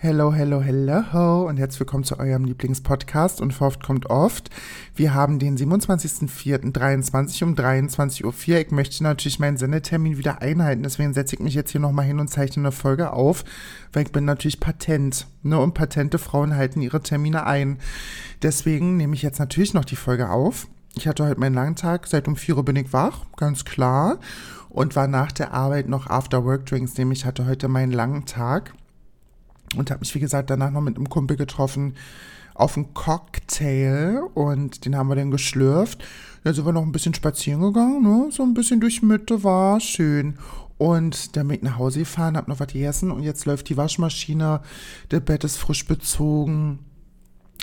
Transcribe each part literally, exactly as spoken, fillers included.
Hello, hello, hello und herzlich willkommen zu eurem Lieblingspodcast und oft kommt oft. Wir haben den siebenundzwanzigsten vierten dreiundzwanzig um dreiundzwanzig Uhr vier. Ich möchte natürlich meinen Sendetermin wieder einhalten, deswegen setze ich mich jetzt hier nochmal hin und zeichne eine Folge auf, weil ich bin natürlich patent, ne? Und patente Frauen halten ihre Termine ein. Deswegen nehme ich jetzt natürlich noch die Folge auf. Ich hatte heute meinen langen Tag, seit um vier Uhr bin ich wach, ganz klar, und war nach der Arbeit noch After-Work-Drinks, nämlich hatte heute meinen langen Tag. Und habe mich, wie gesagt, danach noch mit einem Kumpel getroffen auf einen Cocktail und den haben wir dann geschlürft. Dann sind wir noch ein bisschen spazieren gegangen, ne? So ein bisschen durch Mitte, war schön. Und dann bin ich nach Hause gefahren, habe noch was gegessen und jetzt läuft die Waschmaschine, das Bett ist frisch bezogen,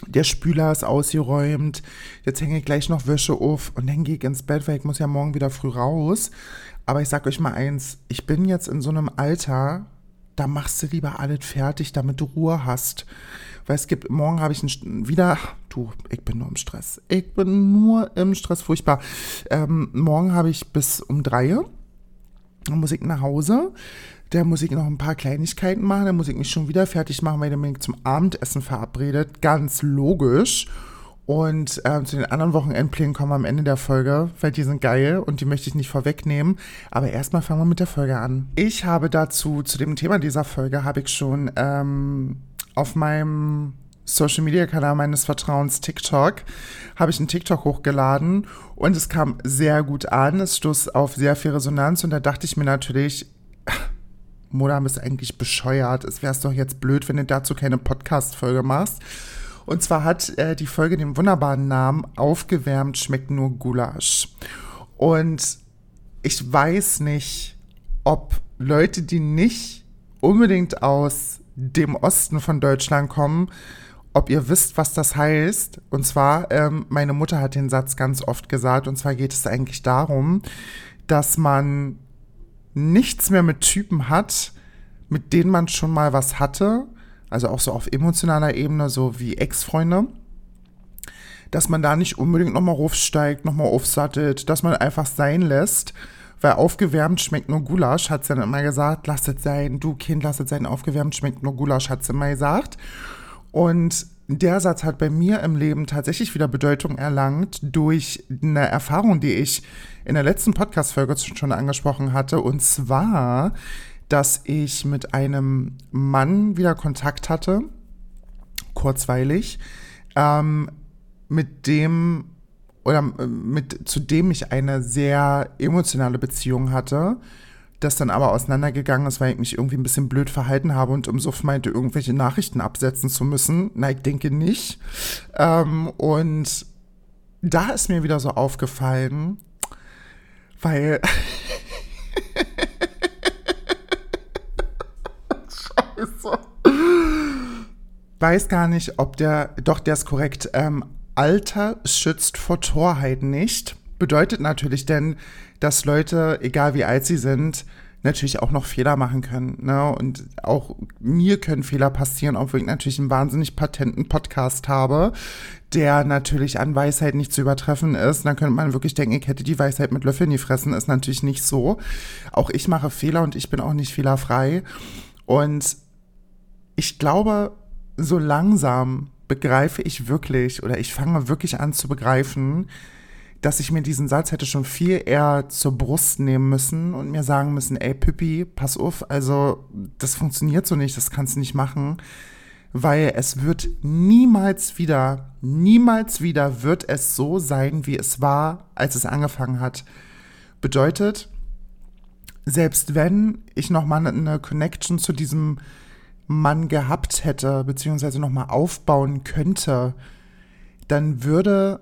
der Spüler ist ausgeräumt, jetzt hänge ich gleich noch Wäsche auf und dann gehe ich ins Bett, weil ich muss ja morgen wieder früh raus. Aber ich sag euch mal eins, ich bin jetzt in so einem Alter, da machst du lieber alles fertig, damit du Ruhe hast. Weil es gibt, morgen habe ich einen, wieder, du, ich bin nur im Stress. Ich bin nur im Stress, furchtbar. Ähm, morgen habe ich bis um drei, dann muss ich nach Hause, da muss ich noch ein paar Kleinigkeiten machen, dann muss ich mich schon wieder fertig machen, weil dann bin ich zum Abendessen verabredet, ganz logisch. Und äh, zu den anderen Wochenendplänen kommen wir am Ende der Folge, weil die sind geil und die möchte ich nicht vorwegnehmen. Aber erstmal fangen wir mit der Folge an. Ich habe dazu, zu dem Thema dieser Folge, habe ich schon ähm, auf meinem Social-Media-Kanal meines Vertrauens TikTok, habe ich einen TikTok hochgeladen und es kam sehr gut an. Es stoß auf sehr viel Resonanz und da dachte ich mir natürlich, Modam ist eigentlich bescheuert. Es wäre doch jetzt blöd, wenn du dazu keine Podcast-Folge machst. Und zwar hat äh, die Folge den wunderbaren Namen Aufgewärmt schmeckt nur Gulasch. Und ich weiß nicht, ob Leute, die nicht unbedingt aus dem Osten von Deutschland kommen, ob ihr wisst, was das heißt. Und zwar, ähm, meine Mutter hat den Satz ganz oft gesagt, und zwar geht es eigentlich darum, dass man nichts mehr mit Typen hat, mit denen man schon mal was hatte, also auch so auf emotionaler Ebene, so wie Ex-Freunde, dass man da nicht unbedingt nochmal raufsteigt, nochmal aufsattelt, dass man einfach sein lässt, weil aufgewärmt schmeckt nur Gulasch, hat sie dann immer gesagt, lass es sein, du Kind, lass es sein, aufgewärmt schmeckt nur Gulasch, hat sie immer gesagt. Und der Satz hat bei mir im Leben tatsächlich wieder Bedeutung erlangt durch eine Erfahrung, die ich in der letzten Podcast-Folge schon angesprochen hatte, und zwar, dass ich mit einem Mann wieder Kontakt hatte, kurzweilig, ähm, mit dem oder mit zu dem ich eine sehr emotionale Beziehung hatte, das dann aber auseinandergegangen ist, weil ich mich irgendwie ein bisschen blöd verhalten habe und im Suff meinte, irgendwelche Nachrichten absetzen zu müssen. Nein, ich denke nicht. Ähm, und da ist mir wieder so aufgefallen, weil weiß gar nicht, ob der, doch der ist korrekt, ähm, Alter schützt vor Torheit nicht, bedeutet natürlich denn, dass Leute, egal wie alt sie sind, natürlich auch noch Fehler machen können, ne? Und auch mir können Fehler passieren, obwohl ich natürlich einen wahnsinnig patenten Podcast habe, der natürlich an Weisheit nicht zu übertreffen ist. Dann könnte man wirklich denken, ich hätte die Weisheit mit Löffeln gefressen, ist natürlich nicht so. Auch ich mache Fehler und ich bin auch nicht fehlerfrei. Und ich glaube, so langsam begreife ich wirklich oder ich fange wirklich an zu begreifen, dass ich mir diesen Satz hätte schon viel eher zur Brust nehmen müssen und mir sagen müssen, ey Pippi, pass auf, also das funktioniert so nicht, das kannst du nicht machen, weil es wird niemals wieder, niemals wieder wird es so sein, wie es war, als es angefangen hat. Bedeutet, selbst wenn ich nochmal eine Connection zu diesem Mann gehabt hätte, beziehungsweise nochmal aufbauen könnte, dann würde,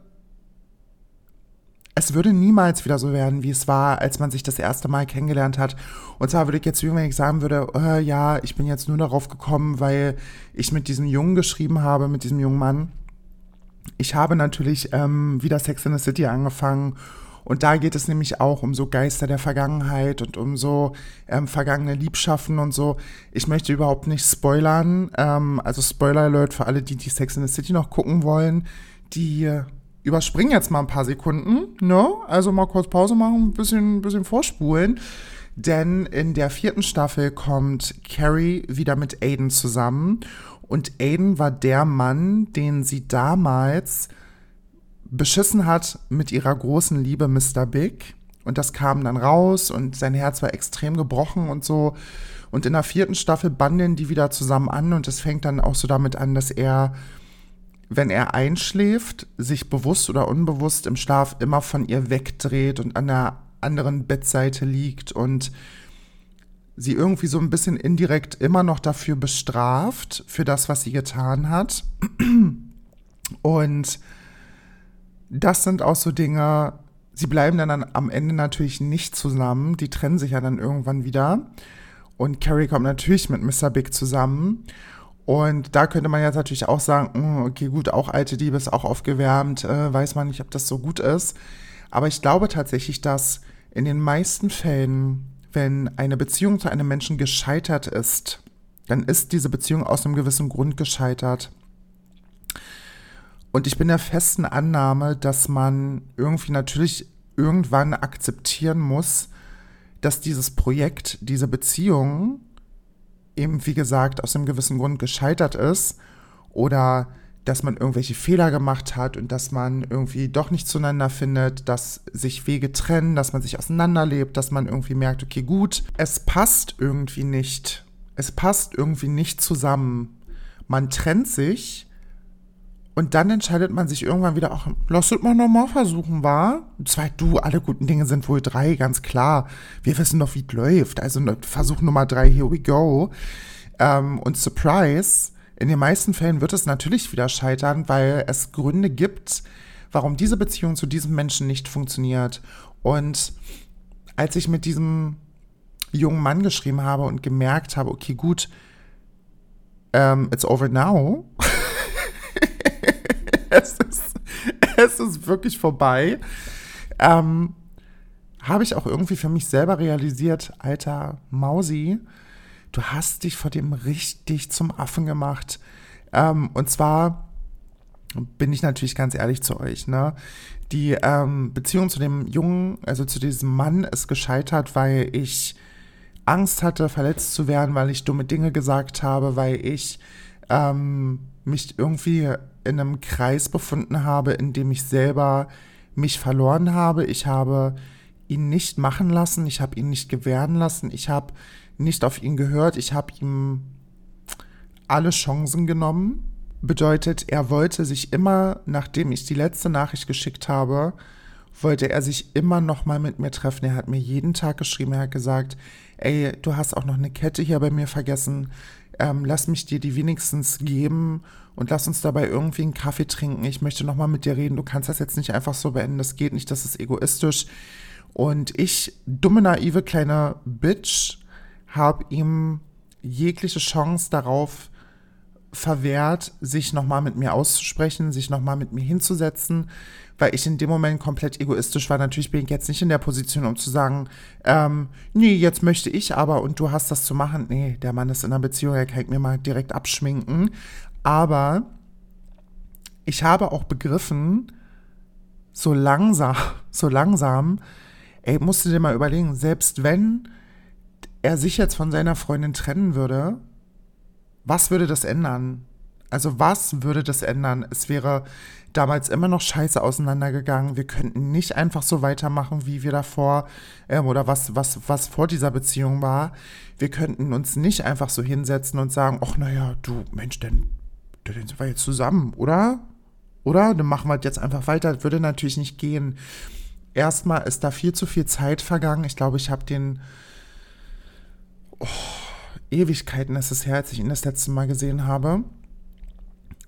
es würde niemals wieder so werden, wie es war, als man sich das erste Mal kennengelernt hat. Und zwar würde ich jetzt, wenn ich sagen würde, äh, ja, ich bin jetzt nur darauf gekommen, weil ich mit diesem Jungen geschrieben habe, mit diesem jungen Mann. Ich habe natürlich ähm, wieder Sex in the City angefangen. Und da geht es nämlich auch um so Geister der Vergangenheit und um so ähm, vergangene Liebschaften und so. Ich möchte überhaupt nicht spoilern. Ähm, also Spoiler-Alert für alle, die die Sex in the City noch gucken wollen. Die überspringen jetzt mal ein paar Sekunden, ne? Also mal kurz Pause machen, ein bisschen, bisschen vorspulen. denn in der vierten Staffel kommt Carrie wieder mit Aiden zusammen und Aiden war der Mann, den sie damals beschissen hat mit ihrer großen Liebe Mister Big. Und das kam dann raus und sein Herz war extrem gebrochen und so. Und in der vierten Staffel bandeln die wieder zusammen an und es fängt dann auch so damit an, dass er, wenn er einschläft, sich bewusst oder unbewusst im Schlaf immer von ihr wegdreht und an der anderen Bettseite liegt und sie irgendwie so ein bisschen indirekt immer noch dafür bestraft, für das, was sie getan hat. Und das sind auch so Dinge, sie bleiben dann am Ende natürlich nicht zusammen, die trennen sich ja dann irgendwann wieder. Und Carrie kommt natürlich mit Mister Big zusammen. Und da könnte man jetzt natürlich auch sagen, okay, gut, auch alte Liebe ist auch aufgewärmt, äh, weiß man nicht, ob das so gut ist. Aber ich glaube tatsächlich, dass in den meisten Fällen, wenn eine Beziehung zu einem Menschen gescheitert ist, dann ist diese Beziehung aus einem gewissen Grund gescheitert. Und ich bin der festen Annahme, dass man irgendwie natürlich irgendwann akzeptieren muss, dass dieses Projekt, diese Beziehung eben, wie gesagt, aus einem gewissen Grund gescheitert ist oder dass man irgendwelche Fehler gemacht hat und dass man irgendwie doch nicht zueinander findet, dass sich Wege trennen, dass man sich auseinanderlebt, dass man irgendwie merkt, okay, gut, es passt irgendwie nicht. Es passt irgendwie nicht zusammen. Man trennt sich. Und dann entscheidet man sich irgendwann wieder, ach, lass es mal nochmal versuchen, wa? Zwei, du, alle guten Dinge sind wohl drei, ganz klar. Wir wissen doch, wie es läuft. Also Versuch Nummer drei, here we go. Ähm, und surprise, in den meisten Fällen wird es natürlich wieder scheitern, weil es Gründe gibt, warum diese Beziehung zu diesem Menschen nicht funktioniert. Und als ich mit diesem jungen Mann geschrieben habe und gemerkt habe, okay, gut, ähm, it's over now, Es ist, es ist wirklich vorbei. Ähm, habe ich auch irgendwie für mich selber realisiert, alter Mausi, du hast dich vor dem richtig zum Affen gemacht. Ähm, und zwar bin ich natürlich ganz ehrlich zu euch, ne? Die ähm, Beziehung zu dem Jungen, also zu diesem Mann, ist gescheitert, weil ich Angst hatte, verletzt zu werden, weil ich dumme Dinge gesagt habe, weil ich ähm, mich irgendwie in einem Kreis befunden habe, in dem ich selber mich verloren habe. Ich habe ihn nicht machen lassen, ich habe ihn nicht gewähren lassen, ich habe nicht auf ihn gehört, ich habe ihm alle Chancen genommen. Bedeutet, er wollte sich immer, nachdem ich die letzte Nachricht geschickt habe, wollte er sich immer noch mal mit mir treffen. Er hat mir jeden Tag geschrieben, er hat gesagt, ey, du hast auch noch eine Kette hier bei mir vergessen, ähm, lass mich dir die wenigstens geben und lass uns dabei irgendwie einen Kaffee trinken, ich möchte nochmal mit dir reden, du kannst das jetzt nicht einfach so beenden, das geht nicht, das ist egoistisch. Und ich, dumme, naive, kleine Bitch, habe ihm jegliche Chance darauf verwehrt, sich nochmal mit mir auszusprechen, sich nochmal mit mir hinzusetzen, weil ich in dem Moment komplett egoistisch war. Natürlich bin ich jetzt nicht in der Position, um zu sagen, ähm, nee, jetzt möchte ich aber und du hast das zu machen. Nee, der Mann ist in einer Beziehung, er kann mir mal direkt abschminken. Aber ich habe auch begriffen, so langsam, so langsam, ey, musst du dir mal überlegen, selbst wenn er sich jetzt von seiner Freundin trennen würde, was würde das ändern? Also was würde das ändern? Es wäre damals immer noch scheiße auseinandergegangen. Wir könnten nicht einfach so weitermachen, wie wir davor ähm, oder was, was, was vor dieser Beziehung war. Wir könnten uns nicht einfach so hinsetzen und sagen, ach naja, du Mensch, denn, denn sind wir jetzt zusammen, oder? Oder? Dann machen wir das jetzt einfach weiter. Das würde natürlich nicht gehen. Erstmal ist da viel zu viel Zeit vergangen. Ich glaube, ich habe den... Oh. Ewigkeiten ist es her, als ich ihn das letzte Mal gesehen habe.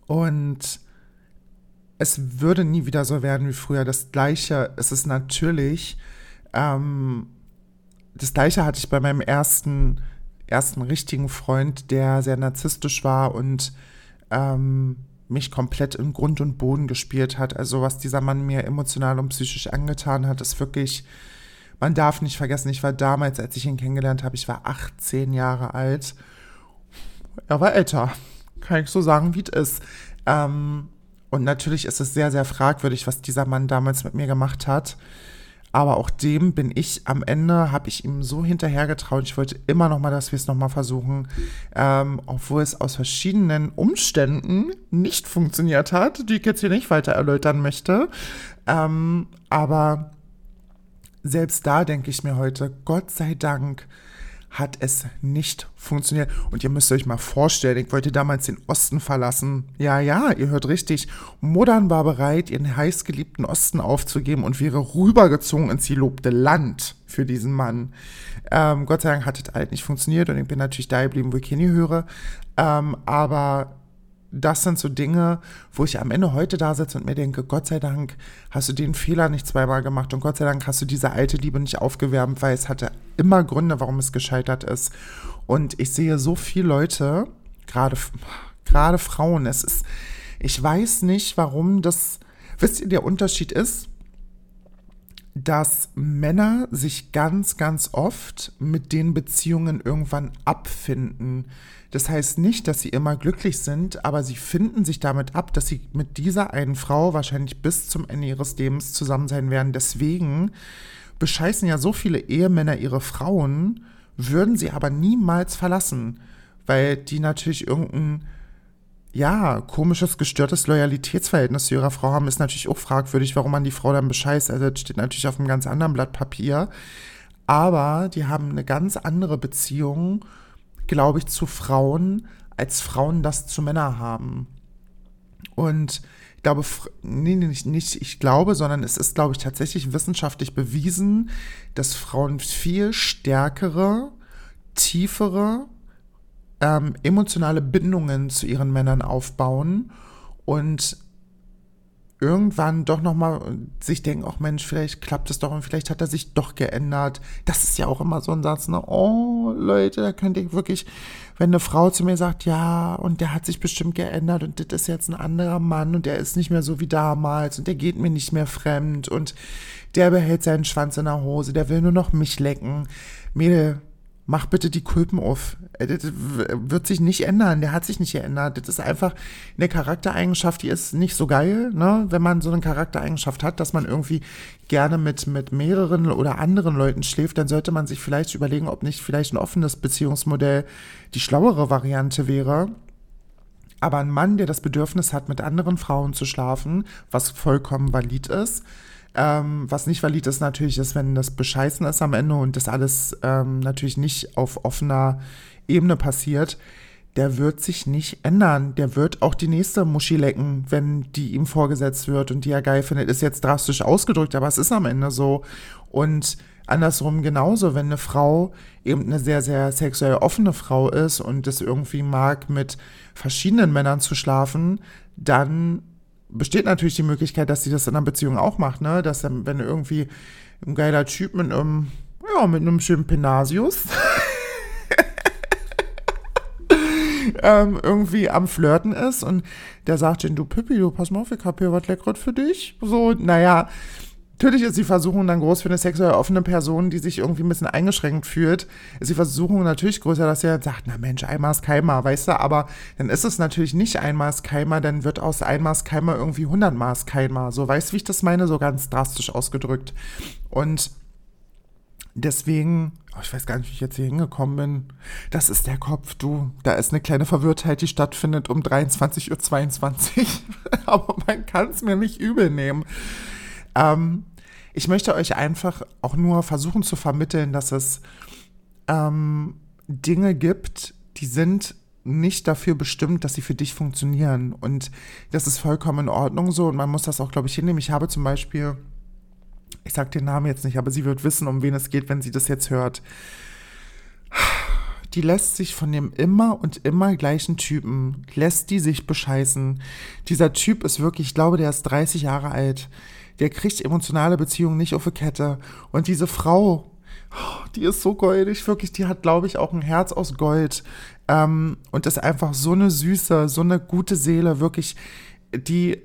Und es würde nie wieder so werden wie früher. Das Gleiche ist es natürlich. Ähm, das Gleiche hatte ich bei meinem ersten, ersten richtigen Freund, der sehr narzisstisch war und ähm, mich komplett in Grund und Boden gespielt hat. Also was dieser Mann mir emotional und psychisch angetan hat, ist wirklich... Man darf nicht vergessen, ich war damals, als ich ihn kennengelernt habe, ich war achtzehn Jahre alt. Er war älter. Kann ich so sagen, wie es ist. Ähm, und natürlich ist es sehr, sehr fragwürdig, was dieser Mann damals mit mir gemacht hat. Aber auch dem bin ich am Ende, habe ich ihm so hinterhergetraut. Ich wollte immer noch mal, dass wir es noch mal versuchen, ähm, obwohl es aus verschiedenen Umständen nicht funktioniert hat, die ich jetzt hier nicht weiter erläutern möchte. Ähm, aber selbst da denke ich mir heute, Gott sei Dank hat es nicht funktioniert. Und ihr müsst euch mal vorstellen, ich wollte damals den Osten verlassen. Ja, ja, ihr hört richtig. Modern war bereit, ihren heißgeliebten Osten aufzugeben und wäre rübergezogen ins gelobte Land für diesen Mann. Ähm, Gott sei Dank hat es halt nicht funktioniert und ich bin natürlich da geblieben, wo ich hingehöre. Ähm, aber das sind so Dinge, wo ich am Ende heute da sitze und mir denke, Gott sei Dank hast du den Fehler nicht zweimal gemacht und Gott sei Dank hast du diese alte Liebe nicht aufgewärmt, weil es hatte immer Gründe, warum es gescheitert ist. Und ich sehe so viele Leute, gerade, gerade Frauen, es ist, ich weiß nicht, warum das, wisst ihr, der Unterschied ist, dass Männer sich ganz, ganz oft mit den Beziehungen irgendwann abfinden. Das heißt nicht, dass sie immer glücklich sind, aber sie finden sich damit ab, dass sie mit dieser einen Frau wahrscheinlich bis zum Ende ihres Lebens zusammen sein werden. Deswegen bescheißen ja so viele Ehemänner ihre Frauen, würden sie aber niemals verlassen, weil die natürlich irgendein ja, komisches, gestörtes Loyalitätsverhältnis zu ihrer Frau haben, ist natürlich auch fragwürdig, warum man die Frau dann bescheißt. Also das steht natürlich auf einem ganz anderen Blatt Papier. Aber die haben eine ganz andere Beziehung, glaube ich, zu Frauen, als Frauen das zu Männern haben. Und ich glaube, nee, nicht, nicht ich glaube, sondern es ist, glaube ich, tatsächlich wissenschaftlich bewiesen, dass Frauen viel stärkere, tiefere, Ähm, emotionale Bindungen zu ihren Männern aufbauen und irgendwann doch nochmal sich denken, ach Mensch, vielleicht klappt es doch und vielleicht hat er sich doch geändert. Das ist ja auch immer so ein Satz, ne? Oh Leute, da könnte ich wirklich, wenn eine Frau zu mir sagt, ja und der hat sich bestimmt geändert und das ist jetzt ein anderer Mann und der ist nicht mehr so wie damals und der geht mir nicht mehr fremd und der behält seinen Schwanz in der Hose, der will nur noch mich lecken. Mädel, mach bitte die Kulpen auf. Das wird sich nicht ändern. Der hat sich nicht geändert. Das ist einfach eine Charaktereigenschaft, die ist nicht so geil, ne? Wenn man so eine Charaktereigenschaft hat, dass man irgendwie gerne mit, mit mehreren oder anderen Leuten schläft, dann sollte man sich vielleicht überlegen, ob nicht vielleicht ein offenes Beziehungsmodell die schlauere Variante wäre. Aber ein Mann, der das Bedürfnis hat, mit anderen Frauen zu schlafen, was vollkommen valid ist, Ähm, was nicht valid ist natürlich, ist, wenn das Bescheißen ist am Ende und das alles ähm, natürlich nicht auf offener Ebene passiert, der wird sich nicht ändern. Der wird auch die nächste Muschi lecken, wenn die ihm vorgesetzt wird und die er geil findet. Ist jetzt drastisch ausgedrückt, aber es ist am Ende so. Und andersrum genauso, wenn eine Frau eben eine sehr, sehr sexuell offene Frau ist und das irgendwie mag, mit verschiedenen Männern zu schlafen, dann besteht natürlich die Möglichkeit, dass sie das in einer Beziehung auch macht, ne? Dass dann, wenn irgendwie ein geiler Typ mit einem, ja, mit einem schönen Penasius ähm, irgendwie am Flirten ist und der sagt denen, du Pippi, du pass mal auf, ich hab hier was Leckeres für dich. So, naja, natürlich ist die Versuchung dann groß für eine sexuell offene Person, die sich irgendwie ein bisschen eingeschränkt fühlt, ist die Versuchung natürlich größer, dass er sagt, na Mensch, einmal ist keinmal, weißt du, aber dann ist es natürlich nicht einmal ist keinmal, dann wird aus einmal ist keinmal irgendwie hundertmal ist keinmal, so, weißt du, wie ich das meine, so ganz drastisch ausgedrückt. Und deswegen, oh, ich weiß gar nicht, wie ich jetzt hier hingekommen bin, das ist der Kopf, du, da ist eine kleine Verwirrtheit, die stattfindet um dreiundzwanzig Uhr zweiundzwanzig, aber man kann es mir nicht übel nehmen. Ähm, ich möchte euch einfach auch nur versuchen zu vermitteln, dass es ähm, Dinge gibt, die sind nicht dafür bestimmt, dass sie für dich funktionieren. Und das ist vollkommen in Ordnung so und man muss das auch, glaube ich, hinnehmen. Ich habe zum Beispiel, ich sage den Namen jetzt nicht, aber sie wird wissen, um wen es geht, wenn sie das jetzt hört. Die lässt sich von dem immer und immer gleichen Typen, lässt die sich bescheißen. Dieser Typ ist wirklich, ich glaube, der ist dreißig Jahre alt. Der kriegt emotionale Beziehungen nicht auf die Kette. Und diese Frau, die ist so goldig, wirklich, die hat, glaube ich, auch ein Herz aus Gold. Ähm, und ist einfach so eine süße, so eine gute Seele, wirklich, die,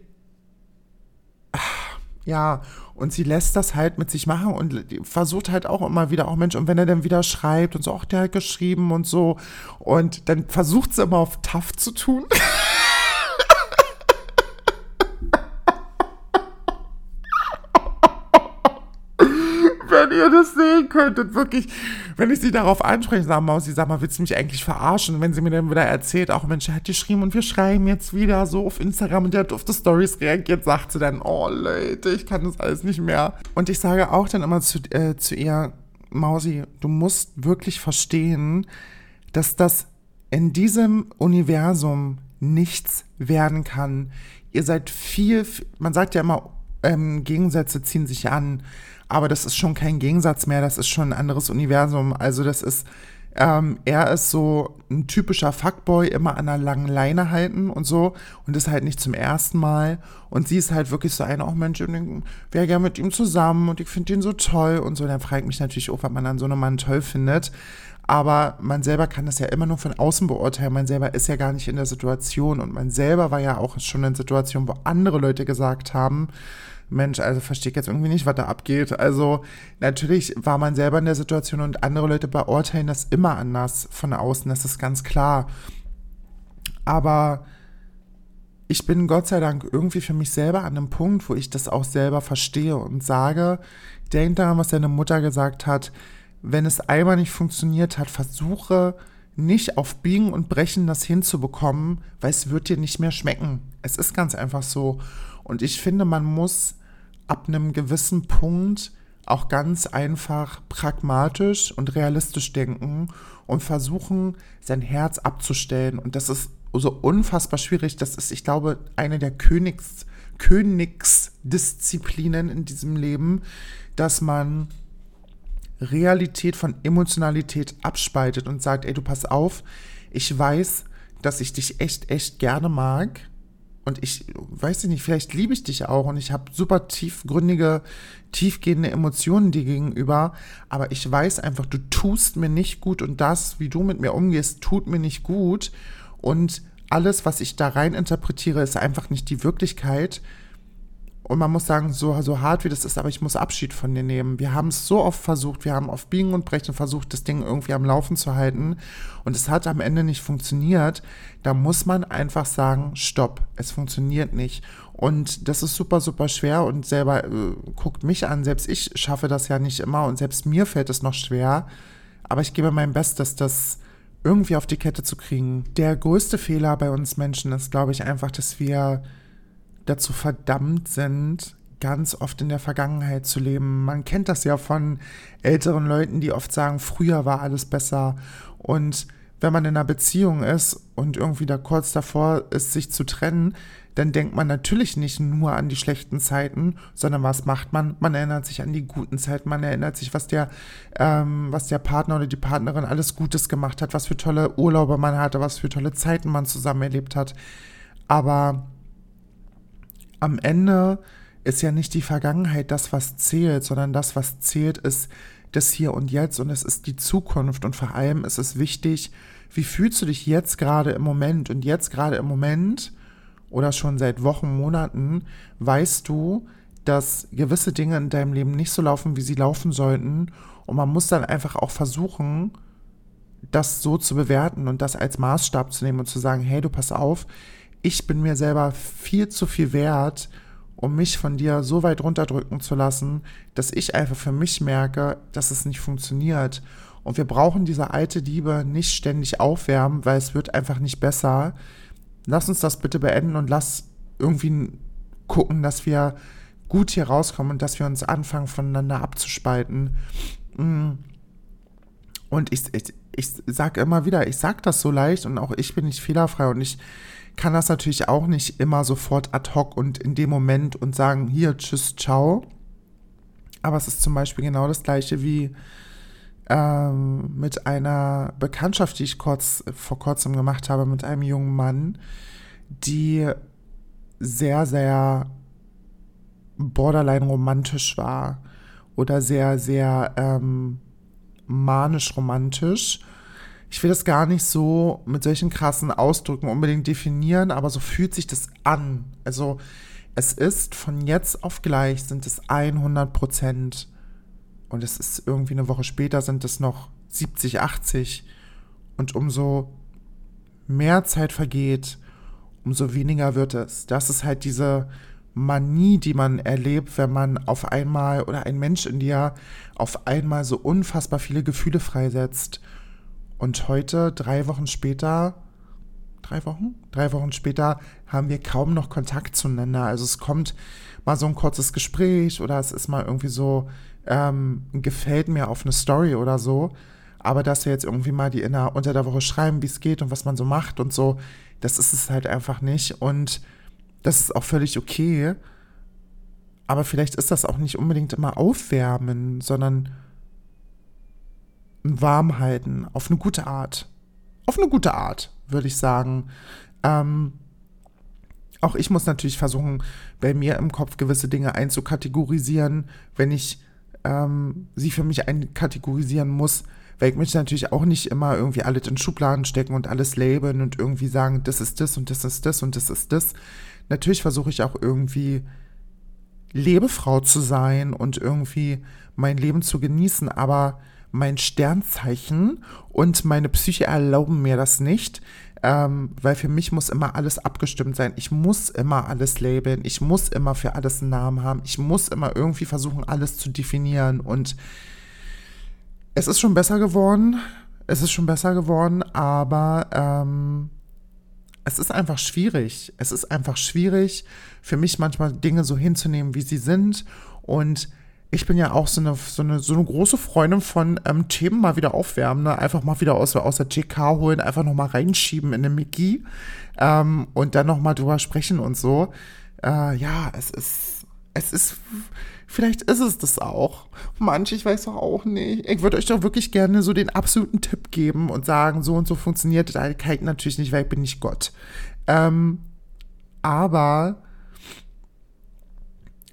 ja, und sie lässt das halt mit sich machen und versucht halt auch immer wieder, auch Mensch, und wenn er dann wieder schreibt und so, ach, der hat geschrieben und so. Und dann versucht sie immer auf tough zu tun. wenn ihr das sehen könntet, wirklich, wenn ich sie darauf anspreche, sag mal, sie sagt mal, willst du mich eigentlich verarschen? Und wenn sie mir dann wieder erzählt, auch Mensch, er hat geschrieben und wir schreiben jetzt wieder so auf Instagram und der hat auf die Stories reagiert, sagt sie dann, oh Leute, ich kann das alles nicht mehr. Und ich sage auch dann immer zu, äh, zu ihr, Mausi, du musst wirklich verstehen, dass das in diesem Universum nichts werden kann. Ihr seid viel, man sagt ja immer, ähm, Gegensätze ziehen sich an, aber das ist schon kein Gegensatz mehr, das ist schon ein anderes Universum. Also das ist, ähm, er ist so ein typischer Fuckboy, immer an einer langen Leine halten und so und ist halt nicht zum ersten Mal. Und sie ist halt wirklich so eine, auch oh Mensch, ich wäre gerne mit ihm zusammen und ich finde ihn so toll und so. Und dann fragt mich natürlich auch, was man an so einem Mann toll findet. Aber man selber kann das ja immer nur von außen beurteilen. Man selber ist ja gar nicht in der Situation. Und man selber war ja auch schon in Situationen, wo andere Leute gesagt haben, Mensch, also verstehe ich jetzt irgendwie nicht, was da abgeht. Also natürlich war man selber in der Situation und andere Leute beurteilen das immer anders von außen. Das ist ganz klar. Aber ich bin Gott sei Dank irgendwie für mich selber an einem Punkt, wo ich das auch selber verstehe und sage, denk daran, was deine Mutter gesagt hat, wenn es einmal nicht funktioniert hat, versuche nicht auf Biegen und Brechen das hinzubekommen, weil es wird dir nicht mehr schmecken. Es ist ganz einfach so. Und ich finde, man muss ab einem gewissen Punkt auch ganz einfach pragmatisch und realistisch denken und versuchen, sein Herz abzustellen. Und das ist so unfassbar schwierig. Das ist, ich glaube, eine der Königs, Königsdisziplinen in diesem Leben, dass man Realität von Emotionalität abspaltet und sagt, ey, du pass auf, ich weiß, dass ich dich echt, echt gerne mag und ich, weiß ich nicht, vielleicht liebe ich dich auch und ich habe super tiefgründige, tiefgehende Emotionen dir gegenüber, aber ich weiß einfach, du tust mir nicht gut und das, wie du mit mir umgehst, tut mir nicht gut und alles, was ich da rein interpretiere, ist einfach nicht die Wirklichkeit. Und man muss sagen, so, so hart wie das ist, aber ich muss Abschied von dir nehmen. Wir haben es so oft versucht, wir haben auf Biegen und Brechen versucht, das Ding irgendwie am Laufen zu halten. Und es hat am Ende nicht funktioniert. Da muss man einfach sagen, stopp, es funktioniert nicht. Und das ist super, super schwer und selber äh, guckt mich an. Selbst ich schaffe das ja nicht immer und selbst mir fällt es noch schwer. Aber ich gebe mein Bestes, das irgendwie auf die Kette zu kriegen. Der größte Fehler bei uns Menschen ist, glaube ich, einfach, dass wir dazu verdammt sind, ganz oft in der Vergangenheit zu leben. Man kennt das ja von älteren Leuten, die oft sagen, früher war alles besser. Und wenn man in einer Beziehung ist und irgendwie da kurz davor ist, sich zu trennen, dann denkt man natürlich nicht nur an die schlechten Zeiten, sondern was macht man? Man erinnert sich an die guten Zeiten, man erinnert sich, was der, ähm, was der Partner oder die Partnerin alles Gutes gemacht hat, was für tolle Urlaube man hatte, was für tolle Zeiten man zusammen erlebt hat. Aber am Ende ist ja nicht die Vergangenheit das, was zählt, sondern das, was zählt, ist das Hier und Jetzt und es ist die Zukunft und vor allem ist es wichtig, wie fühlst du dich jetzt gerade im Moment und jetzt gerade im Moment oder schon seit Wochen, Monaten, weißt du, dass gewisse Dinge in deinem Leben nicht so laufen, wie sie laufen sollten und man muss dann einfach auch versuchen, das so zu bewerten und das als Maßstab zu nehmen und zu sagen, hey, du pass auf, ich bin mir selber viel zu viel wert, um mich von dir so weit runterdrücken zu lassen, dass ich einfach für mich merke, dass es nicht funktioniert. Und wir brauchen diese alte Liebe nicht ständig aufwärmen, weil es wird einfach nicht besser. Lass uns das bitte beenden und lass irgendwie gucken, dass wir gut hier rauskommen und dass wir uns anfangen, voneinander abzuspalten. Und ich, ich, ich sage immer wieder, ich sage das so leicht und auch ich bin nicht fehlerfrei und ich kann das natürlich auch nicht immer sofort ad hoc und in dem Moment und sagen, hier, tschüss, ciao. Aber es ist zum Beispiel genau das Gleiche wie ähm, mit einer Bekanntschaft, die ich kurz, vor kurzem gemacht habe, mit einem jungen Mann, die sehr, sehr borderline romantisch war oder sehr, sehr ähm, manisch romantisch. Ich will das gar nicht so mit solchen krassen Ausdrücken unbedingt definieren, aber so fühlt sich das an. Also es ist von jetzt auf gleich sind es hundert Prozent und es ist irgendwie eine Woche später sind es noch siebzig, achtzig und umso mehr Zeit vergeht, umso weniger wird es. Das ist halt diese Manie, die man erlebt, wenn man auf einmal oder ein Mensch in dir auf einmal so unfassbar viele Gefühle freisetzt. Und heute, drei Wochen später, drei Wochen? Drei Wochen später haben wir kaum noch Kontakt zueinander. Also es kommt mal so ein kurzes Gespräch oder es ist mal irgendwie so, ähm, gefällt mir auf eine Story oder so. Aber dass wir jetzt irgendwie mal die in der, unter der Woche schreiben, wie es geht und was man so macht und so, das ist es halt einfach nicht. Und das ist auch völlig okay. Aber vielleicht ist das auch nicht unbedingt immer aufwärmen, sondern warm halten, auf eine gute Art. Auf eine gute Art, würde ich sagen. Ähm, auch ich muss natürlich versuchen, bei mir im Kopf gewisse Dinge einzukategorisieren, wenn ich ähm, sie für mich einkategorisieren muss, weil ich mich natürlich auch nicht immer irgendwie alles in Schubladen stecken und alles labeln und irgendwie sagen, das ist das und das ist das und das ist das. Natürlich versuche ich auch irgendwie Lebefrau zu sein und irgendwie mein Leben zu genießen, aber mein Sternzeichen und meine Psyche erlauben mir das nicht, ähm, weil für mich muss immer alles abgestimmt sein. Ich muss immer alles labeln, ich muss immer für alles einen Namen haben, ich muss immer irgendwie versuchen, alles zu definieren. Und es ist schon besser geworden, es ist schon besser geworden, aber ähm, es ist einfach schwierig. Es ist einfach schwierig, für mich manchmal Dinge so hinzunehmen, wie sie sind. Und ich bin ja auch so eine, so eine, so eine große Freundin von ähm, Themen mal wieder aufwärmen, ne? Einfach mal wieder aus, aus der T K holen, einfach nochmal reinschieben in eine Mickey ähm, und dann nochmal drüber sprechen und so. Äh, ja, es ist, es ist, vielleicht ist es das auch. Manche, ich weiß doch auch nicht. Ich würde euch doch wirklich gerne so den absoluten Tipp geben und sagen, so und so funktioniert das. Ich kann natürlich nicht, weil ich bin nicht Gott. Ähm, aber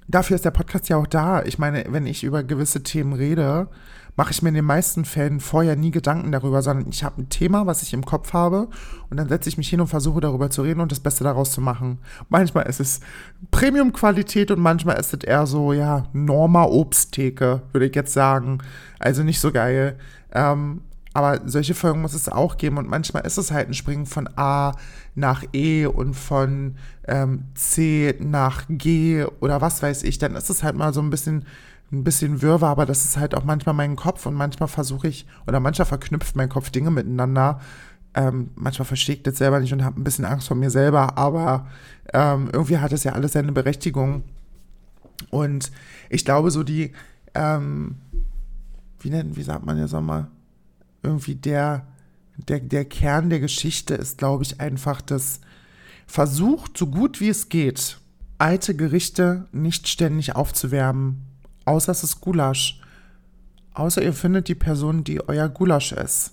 dafür ist der Podcast ja auch da. Ich meine, wenn ich über gewisse Themen rede, mache ich mir in den meisten Fällen vorher nie Gedanken darüber, sondern ich habe ein Thema, was ich im Kopf habe und dann setze ich mich hin und versuche darüber zu reden und das Beste daraus zu machen. Manchmal ist es Premium-Qualität und manchmal ist es eher so, ja, Norma-Obsttheke, würde ich jetzt sagen. Also nicht so geil. Ähm, aber solche Folgen muss es auch geben und manchmal ist es halt ein Springen von A nach E und von ähm, C nach G oder was weiß ich, dann ist es halt mal so ein bisschen ein bisschen Wirrwarr, aber das ist halt auch manchmal mein Kopf und manchmal versuche ich, oder manchmal verknüpft mein Kopf Dinge miteinander, ähm, manchmal verstehe ich das selber nicht und habe ein bisschen Angst vor mir selber, aber ähm, irgendwie hat es ja alles seine Berechtigung und ich glaube so die, ähm, wie nennt, wie sagt man jetzt nochmal, irgendwie der, der, der Kern der Geschichte ist, glaube ich, einfach das versucht, so gut wie es geht, alte Gerichte nicht ständig aufzuwärmen, außer es ist Gulasch. Außer ihr findet die Person, die euer Gulasch ist.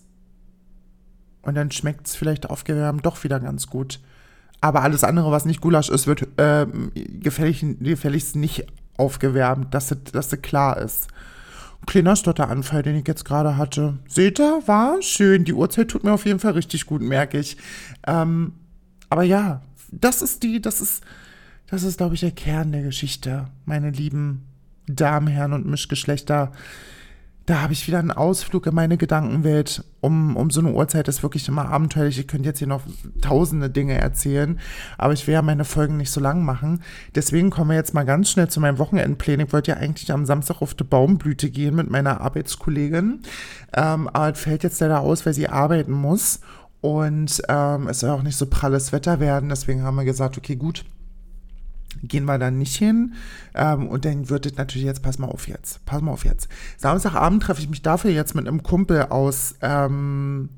Und dann schmeckt es vielleicht aufgewärmt doch wieder ganz gut. Aber alles andere, was nicht Gulasch ist, wird äh, gefällig, gefälligst nicht aufgewärmt, dass das klar ist. Kleiner Stotteranfall, den ich jetzt gerade hatte. Seht ihr, war schön. Die Uhrzeit tut mir auf jeden Fall richtig gut, merke ich. Ähm, aber ja, das ist die, das ist, das ist, glaube ich, der Kern der Geschichte, meine lieben Damen, Herren und Mischgeschlechter. Da habe ich wieder einen Ausflug in meine Gedankenwelt. Um, um so eine Uhrzeit ist wirklich immer abenteuerlich. Ich könnte jetzt hier noch tausende Dinge erzählen, aber ich will ja meine Folgen nicht so lang machen. Deswegen kommen wir jetzt mal ganz schnell zu meinem Wochenendplan. Ich wollte ja eigentlich am Samstag auf die Baumblüte gehen mit meiner Arbeitskollegin. Ähm, aber es fällt jetzt leider aus, weil sie arbeiten muss. Und ähm, es soll auch nicht so pralles Wetter werden. Deswegen haben wir gesagt, okay, gut. Gehen wir dann nicht hin. Ähm, und dann wird es natürlich jetzt, pass mal auf jetzt, pass mal auf jetzt. Samstagabend treffe ich mich dafür jetzt mit einem Kumpel aus, ähm,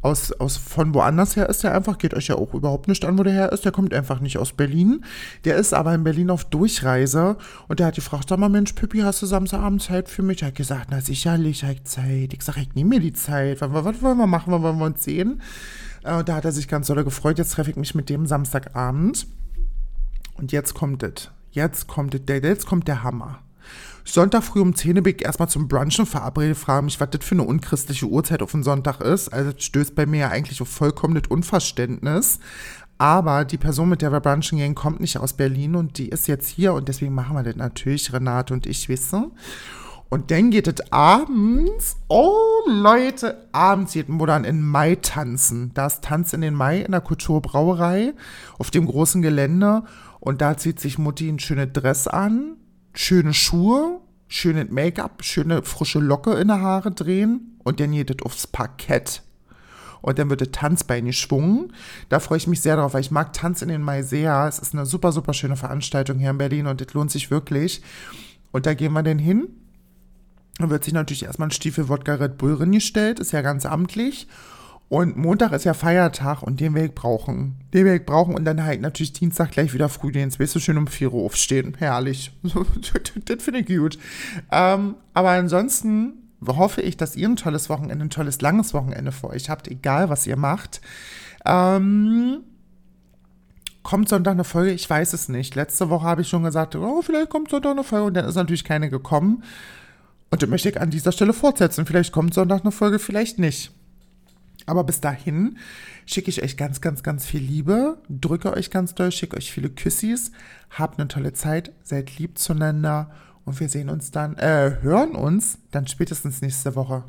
aus, aus von woanders her ist der einfach, geht euch ja auch überhaupt nicht an, wo der her ist. Der kommt einfach nicht aus Berlin. Der ist aber in Berlin auf Durchreise. Und der hat gefragt, sag mal, Mensch, Pippi, hast du Samstagabend Zeit für mich? Er hat gesagt, na sicherlich, habe ich Zeit. Ich sage, ich nehme mir die Zeit. Was, was wollen wir machen? Wann wollen wir uns sehen? Äh, da hat er sich ganz doll gefreut. Jetzt treffe ich mich mit dem Samstagabend. Und jetzt kommt es. Jetzt kommt es. Jetzt kommt der Hammer. Sonntag früh um zehn Uhr bin ich erstmal zum Brunchen verabredet, frage mich, was das für eine unchristliche Uhrzeit auf den Sonntag ist. Also das stößt bei mir ja eigentlich auf vollkommenes Unverständnis. Aber die Person, mit der wir brunchen gehen, kommt nicht aus Berlin und die ist jetzt hier und deswegen machen wir das natürlich, Renate und ich, wissen. Und dann geht es abends, oh Leute, abends geht Modern in Mai tanzen. Das Tanz in den Mai in der Kulturbrauerei auf dem großen Gelände. Und da zieht sich Mutti ein schönes Dress an, schöne Schuhe, schönes Make-up, schöne frische Locke in der Haare drehen. Und dann geht es aufs Parkett. Und dann wird das Tanzbein geschwungen. Da freue ich mich sehr drauf, weil ich mag Tanz in den Mai sehr. Es ist eine super, super schöne Veranstaltung hier in Berlin und das lohnt sich wirklich. Und da gehen wir dann hin. Dann wird sich natürlich erstmal ein Stiefel Wodka Red Bull reingestellt, ist ja ganz amtlich. Und Montag ist ja Feiertag und den Weg brauchen. Den Weg brauchen und dann halt natürlich Dienstag gleich wieder früh, den willst du schön um vier Uhr aufstehen. Herrlich. Das finde ich gut. Ähm, aber ansonsten hoffe ich, dass ihr ein tolles Wochenende, ein tolles langes Wochenende vor euch habt, egal was ihr macht. Ähm... Kommt Sonntag eine Folge? Ich weiß es nicht. Letzte Woche habe ich schon gesagt, oh, vielleicht kommt Sonntag eine Folge und dann ist natürlich keine gekommen. Und das möchte ich an dieser Stelle fortsetzen. Vielleicht kommt Sonntag eine Folge, vielleicht nicht. Aber bis dahin schicke ich euch ganz, ganz, ganz viel Liebe, drücke euch ganz doll, schicke euch viele Küssis, habt eine tolle Zeit, seid lieb zueinander und wir sehen uns dann, äh, hören uns dann spätestens nächste Woche.